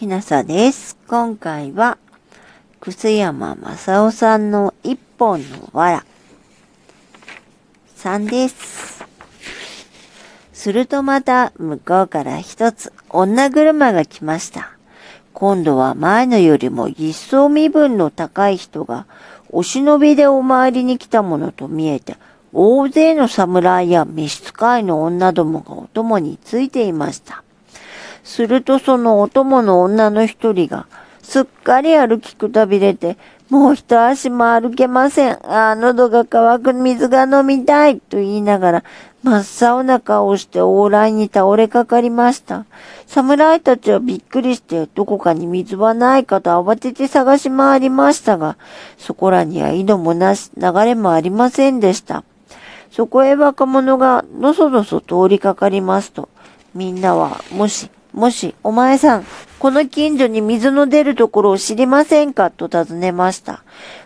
きなさです。今回は楠山正夫さんの一本の藁3です。するとまた向こうから一つ女車が来ました。今度は前のよりも一層身分の高い人がお忍びでお参りに来たものと見えて、大勢の侍や召使いの女どもがお供についていました。するとそのお供の女の一人がすっかり歩きくたびれて、もう一足も歩けません。ああ、喉が渇く、水が飲みたいと言いながら真っ青な顔をして往来に倒れかかりました。侍たちはびっくりしてどこかに水はないかと慌てて探し回りましたが、そこらには井戸もなし、流れもありませんでした。そこへ若者がのそのそ通りかかりますと、みんなはもし、お前さん、この近所に水の出るところを知りませんかと尋ねました。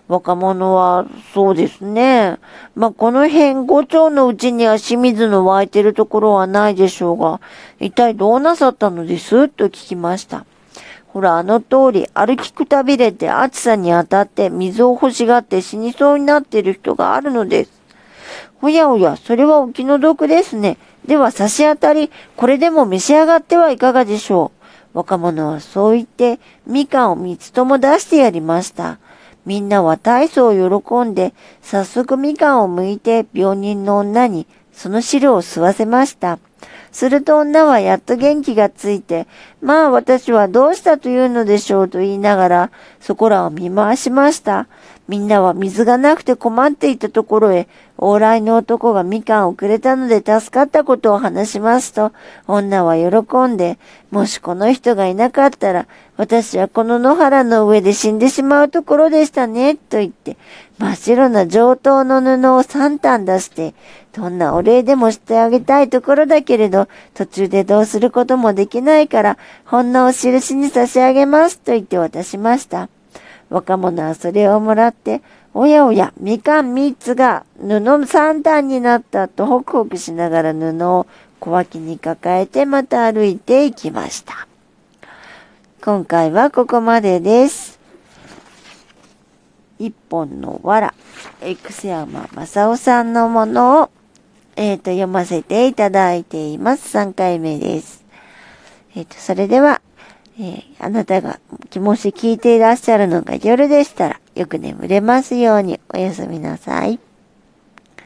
若者は、そうですね。この辺5丁のうちには清水の湧いてるところはないでしょうが、一体どうなさったのですと聞きました。ほら、あの通り、歩きくたびれて暑さに当たって水を欲しがって死にそうになっている人があるのです。おやおや、それはお気の毒ですね。では差し当たり、これでも召し上がってはいかがでしょう。若者はそう言って、みかんを三つとも出してやりました。みんなは大層喜んで、早速みかんを剥いて病人の女にその汁を吸わせました。すると女はやっと元気がついて、私はどうしたというのでしょうと言いながら、そこらを見回しました。みんなは水がなくて困っていたところへ、往来の男がみかんをくれたので助かったことを話しますと、女は喜んで、もしこの人がいなかったら、私はこの野原の上で死んでしまうところでしたね、と言って、真っ白な上等の布を3反出して、どんなお礼でもしてあげたいところだけれど、途中でどうすることもできないからほんのお印に差し上げますと言って渡しました。若者はそれをもらって、おやおや、みかん3つが布3反になったとホクホクしながら布を小脇に抱えてまた歩いていきました。今回はここまでです。一本の藁、楠山正夫さんのものを読ませていただいています。3回目です。それでは、あなたが、もし聞いていらっしゃるのが夜でしたら、よく眠れますようにおやすみなさい。